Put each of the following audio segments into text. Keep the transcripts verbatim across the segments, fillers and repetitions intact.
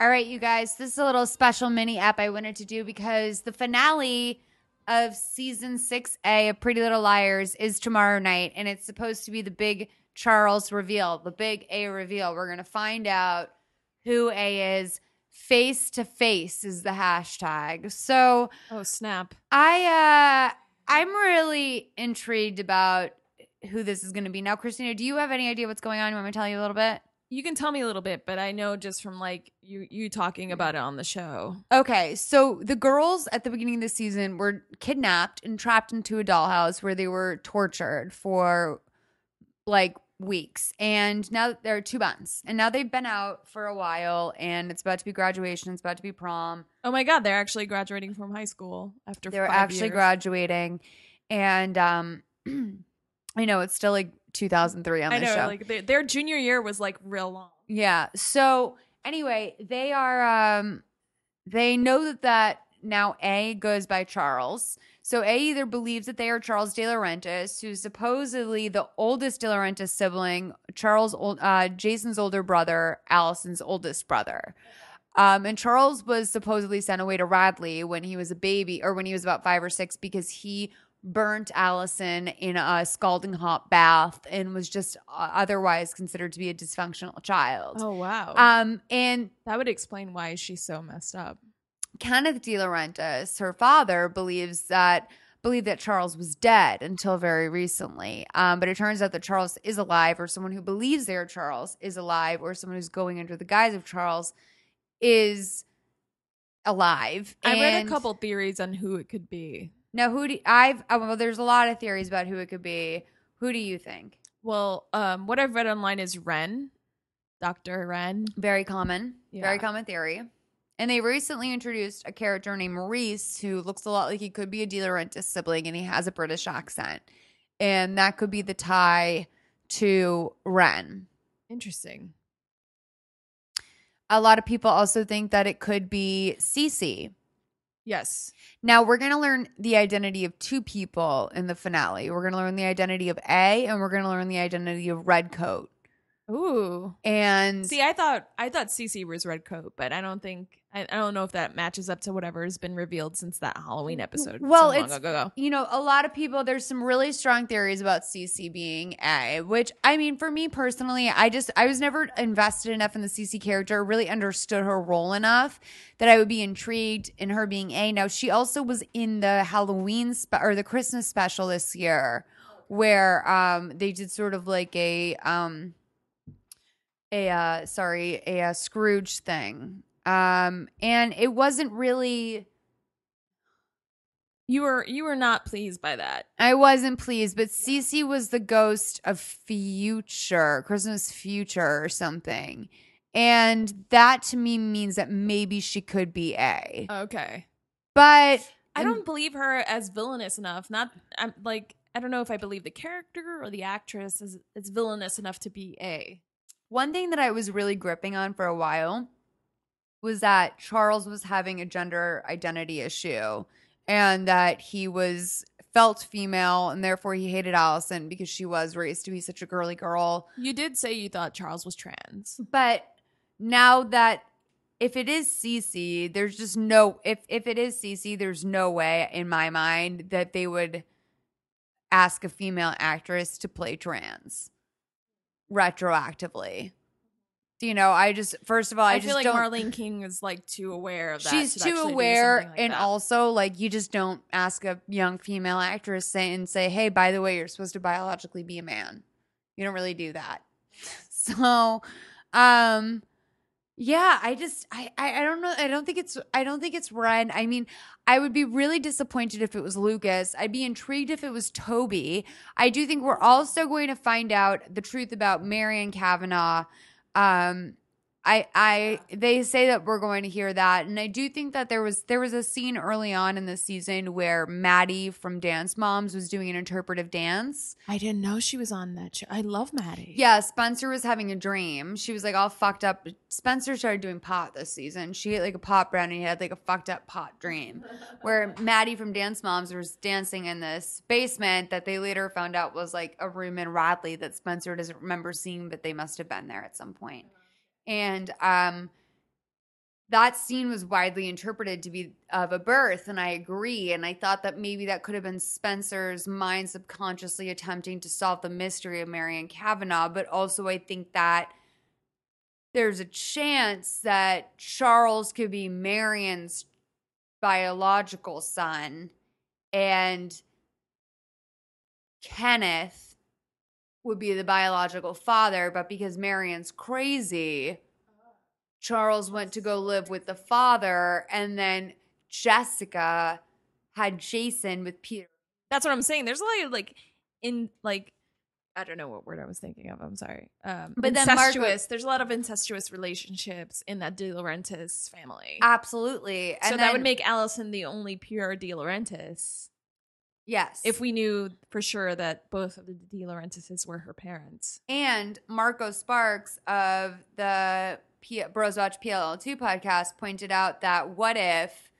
All right, you guys, this is a little special mini app I wanted to do because the finale of season six A of Pretty Little Liars is tomorrow night, and it's supposed to be the big Charles reveal, the big A reveal. We're going to find out who A is. Face to face is the hashtag. So, oh, snap. I, uh, I'm really intrigued about who this is going to be. Now, Christina, do you have any idea what's going on? You want me to tell you a little bit? You can tell me a little bit, but I know just from like you you talking about it on the show. Okay, so the girls at the beginning of the season were kidnapped and trapped into a dollhouse where they were tortured for like weeks. And now there are two months. And now they've been out for a while, and it's about to be graduation. It's about to be prom. Oh, my God. They're actually graduating from high school after five years. They're actually graduating. And um, I know it's still like two thousand three on the show. I know, like their, their junior year was like real long. Yeah. So anyway, they are, um, they know that, that now A goes by Charles. So A either believes that they are Charles DiLaurentis, who's supposedly the oldest DiLaurentis sibling, Charles, uh, Jason's older brother, Allison's oldest brother. Um, and Charles was supposedly sent away to Radley when he was a baby, or when he was about five or six, because he burnt Allison in a scalding hot bath and was just otherwise considered to be a dysfunctional child. Oh, wow. Um, and that would explain why she's so messed up. Kenneth DiLaurentis, her father, believes that believed that Charles was dead until very recently. Um, but it turns out that Charles is alive, or someone who believes they're Charles is alive, or someone who's going under the guise of Charles is alive. I and- read a couple theories on who it could be. Now, who do I've? Oh, well, there's a lot of theories about who it could be. Who do you think? Well, um, what I've read online is Ren, Doctor Ren. Very common, yeah. Very common theory. And they recently introduced a character named Maurice, who looks a lot like he could be a DiLaurentis sibling, and he has a British accent, and that could be the tie to Ren. Interesting. A lot of people also think that it could be Cece. Yes. Now, we're going to learn the identity of two people in the finale. We're going to learn the identity of A, and we're going to learn the identity of Redcoat. Ooh. And see, I thought I thought Cece was Redcoat, but I don't think I, I don't know if that matches up to whatever has been revealed since that Halloween episode. Well, so long it's ago. You know, a lot of people, there's some really strong theories about Cece being A, which, I mean, for me personally, I just I was never invested enough in the Cece character, really understood her role enough that I would be intrigued in her being A. Now, she also was in the Halloween spe- or the Christmas special this year, where um they did sort of like a um. a uh, sorry, a uh, Scrooge thing. Um, and it wasn't really. You were you were not pleased by that. I wasn't pleased, but Cece was the ghost of future, Christmas future or something. And that to me means that maybe she could be A. Okay. But I don't believe her as villainous enough. Not I'm like I don't know if I believe the character or the actress is it's villainous enough to be A. One thing that I was really gripping on for a while was that Charles was having a gender identity issue and that he was felt female, and therefore he hated Allison because she was raised to be such a girly girl. You did say you thought Charles was trans. But now that if it is Cece, there's just no – if if it is Cece, there's no way in my mind that they would ask a female actress to play trans retroactively. You know, I just first of all, I, I just feel like don't, Marlene King is like too aware of that. She's to too aware, like and that. also like you just don't ask a young female actress say, and say, "Hey, by the way, you're supposed to biologically be a man." You don't really do that. So, um, yeah, I just I, I I don't know. I don't think it's I don't think it's Ren. I mean, I would be really disappointed if it was Lucas. I'd be intrigued if it was Toby. I do think we're also going to find out the truth about Marion Cavanaugh. Um, I, I, they say that we're going to hear that. And I do think that there was, there was a scene early on in the season where Maddie from Dance Moms was doing an interpretive dance. I didn't know she was on that show. I love Maddie. Yeah. Spencer was having a dream. She was like all fucked up. Spencer started doing pot this season. She ate like a pot brownie. He had like a fucked up pot dream where Maddie from Dance Moms was dancing in this basement that they later found out was like a room in Radley that Spencer doesn't remember seeing, but they must have been there at some point. And um, that scene was widely interpreted to be of a birth, and I agree. And I thought that maybe that could have been Spencer's mind subconsciously attempting to solve the mystery of Marion Cavanaugh. But also I think that there's a chance that Charles could be Marion's biological son, and Kenneth would be the biological father, but because Marion's crazy, Charles went to go live with the father, and then Jessica had Jason with Peter. That's what I'm saying. There's a lot of like, in like, I don't know what word I was thinking of. I'm sorry. Um, but incestuous. Then Marco, there's a lot of incestuous relationships in that DiLaurentis family. Absolutely. And so then, that would make Allison the only pure DiLaurentis. Yes. If we knew for sure that both of the DiLaurentises were her parents. And Marco Sparks of the P- Bros Watch P L L two podcast pointed out that what if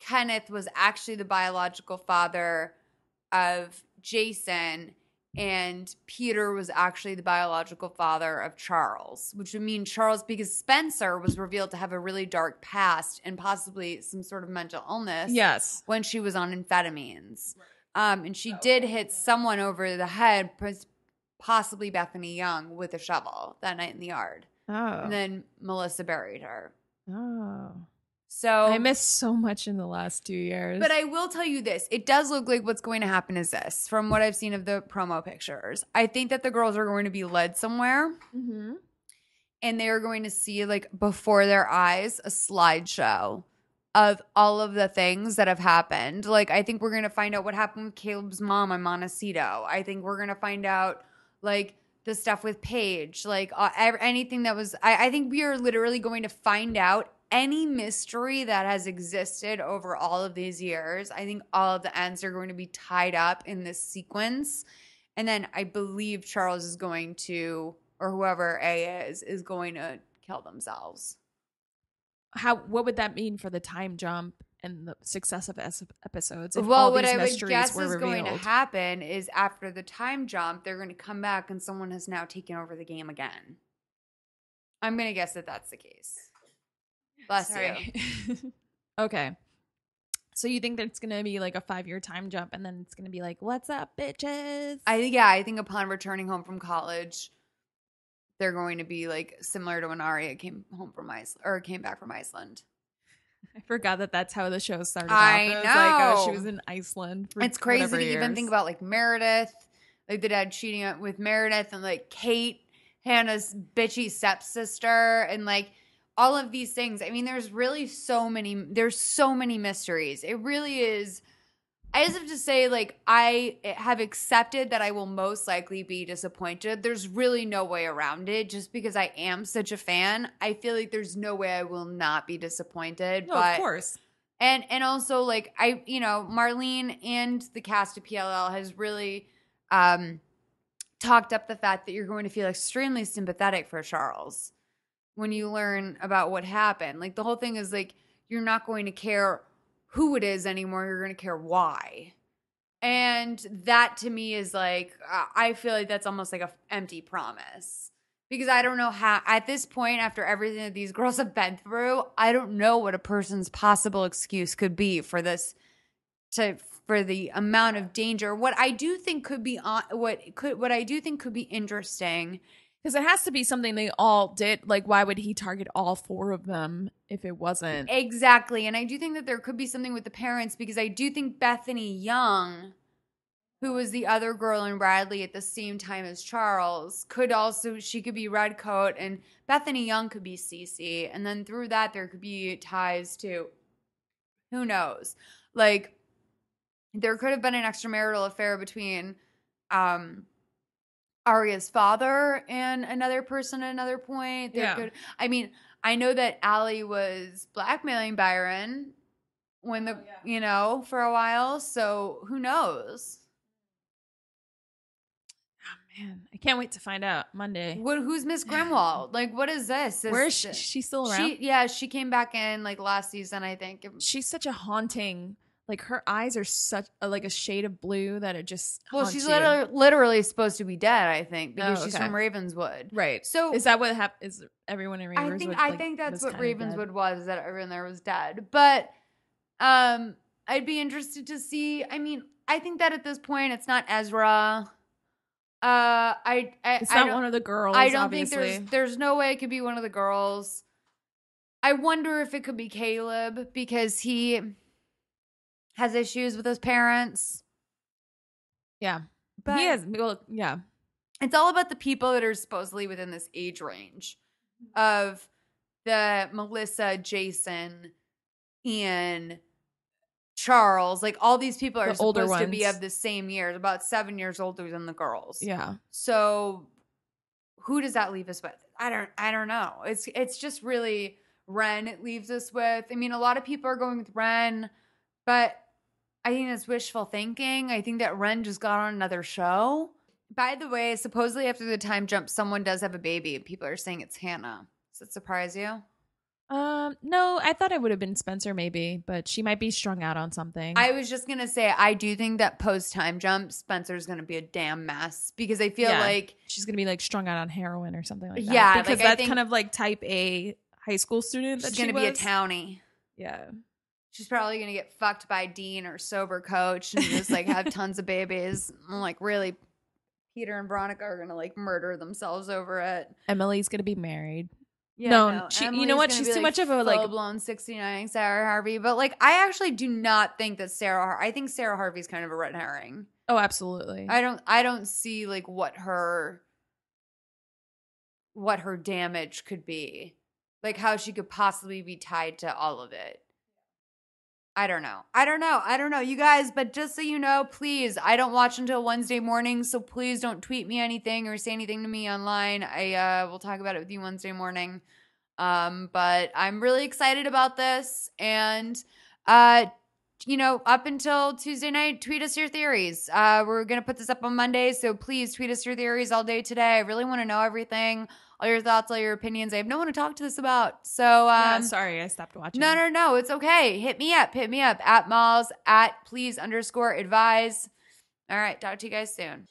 Kenneth was actually the biological father of Jason and Peter was actually the biological father of Charles, which would mean Charles, because Spencer was revealed to have a really dark past and possibly some sort of mental illness. Yes. When she was on amphetamines. Right. Um, and she oh, did hit someone over the head, possibly Bethany Young, with a shovel that night in the yard. Oh. And then Melissa buried her. Oh. So I missed so much in the last two years. But I will tell you this. It does look like what's going to happen is this, from what I've seen of the promo pictures. I think that the girls are going to be led somewhere. Mm-hmm. And they are going to see, like, before their eyes, a slideshow of all of the things that have happened. Like, I think we're going to find out what happened with Caleb's mom on Montecito. I think we're going to find out, like, the stuff with Paige. Like, uh, anything that was – I think we are literally going to find out any mystery that has existed over all of these years. I think all of the ends are going to be tied up in this sequence. And then I believe Charles is going to – or whoever A is, is going to kill themselves. How, what would that mean for the time jump and the successive episodes? If well, all what these I mysteries would guess is revealed? Going to happen is after the time jump, they're going to come back and someone has now taken over the game again. I'm going to guess that that's the case. Bless Sorry. you. Okay. So you think that it's going to be like a five-year time jump and then it's going to be like, what's up, bitches? I think, yeah, I think upon returning home from college, they're going to be like similar to when Aria came home from Iceland or came back from Iceland. I forgot that that's how the show started. I off. know. It was like, oh, she was in Iceland for It's crazy to years. even think about like Meredith, like the dad cheating with Meredith, and like Kate, Hannah's bitchy stepsister, and like all of these things. I mean, there's really so many. There's so many mysteries. It really is. I just have to say, like, I have accepted that I will most likely be disappointed. There's really no way around it. Just because I am such a fan, I feel like there's no way I will not be disappointed. No, but, of course. And and also, like, I, you know, Marlene and the cast of P L L has really um, talked up the fact that you're going to feel extremely sympathetic for Charles when you learn about what happened. Like, the whole thing is, like, you're not going to care who it is anymore, you're going to care why. And that to me is like, I feel like that's almost like an empty promise. Because I don't know how, at this point, after everything that these girls have been through, I don't know what a person's possible excuse could be for this, to for the amount of danger. What I do think could be on, what could what I do think could be interesting, because it has to be something they all did. Like, why would he target all four of them if it wasn't? Exactly, and I do think that there could be something with the parents, because I do think Bethany Young, who was the other girl in Radley at the same time as Charles, could also, she could be Redcoat, and Bethany Young could be Cece. And then through that, there could be ties to, who knows? Like, there could have been an extramarital affair between um, Aria's father and another person at another point. There yeah. could, I mean, I know that Allie was blackmailing Byron when the, oh, yeah. you know, for a while. So who knows? I can't wait to find out Monday. What, who's Miss Grimwald? Like, what is this? Is, Where is she? She's still around? She, yeah, she came back in, like, last season, I think. She's such a haunting. Like, her eyes are such, a, like, a shade of blue that it just Well, she's literally, literally supposed to be dead, I think, because oh, okay. she's from Ravenswood. Right. So is that what happened? Is everyone in Ravenswood? I think, like, I think that's what Ravenswood was, that everyone there was dead. But um, I'd be interested to see. I mean, I think that at this point, it's not Ezra. Uh, I, I it's not I one of the girls. I don't obviously. think there's there's no way it could be one of the girls. I wonder if it could be Caleb, because he has issues with his parents. Yeah, but he has. Well, yeah, it's all about the people that are supposedly within this age range of the Melissa, Jason, and Charles, like all these people are the supposed to be of the same years, about seven years older than the girls. Yeah. So who does that leave us with? I don't I don't know. It's it's just really Ren it leaves us with. I mean, a lot of people are going with Ren, but I think that's wishful thinking. I think that Ren just got on another show. By the way, supposedly after the time jump, someone does have a baby, and people are saying it's Hannah. Does that surprise you? Um, no, I thought it would have been Spencer maybe, but she might be strung out on something. I was just going to say, I do think that post-time jump, Spencer's going to be a damn mess, because I feel yeah. like she's going to be like strung out on heroin or something like that. Yeah. Because like, that's I think kind of like type A high school student. She's going to she be a townie. Yeah. She's probably going to get fucked by Dean or sober coach and just like have tons of babies. And, like, really, Peter and Veronica are going to like murder themselves over it. Emily's going to be married. Yeah, no, no. She, you know what? She's too like much of a like full-blown sixty-nine Sarah Harvey. But like, I actually do not think that Sarah. Har- I think Sarah Harvey's kind of a red herring. Oh, absolutely. I don't. I don't see like what her, what her damage could be, like how she could possibly be tied to all of it. I don't know. I don't know. I don't know, you guys. But just so you know, please, I don't watch until Wednesday morning, so please don't tweet me anything or say anything to me online. I uh, will talk about it with you Wednesday morning. Um, but I'm really excited about this. And, uh, you know, up until Tuesday night, tweet us your theories. Uh, we're going to put this up on Monday, so please tweet us your theories all day today. I really want to know everything. All your thoughts, all your opinions. I have no one to talk to this about. So, um, yeah, sorry, I stopped watching. No, no, no, it's okay. Hit me up, hit me up at Malls at please underscore advise. All right, talk to you guys soon.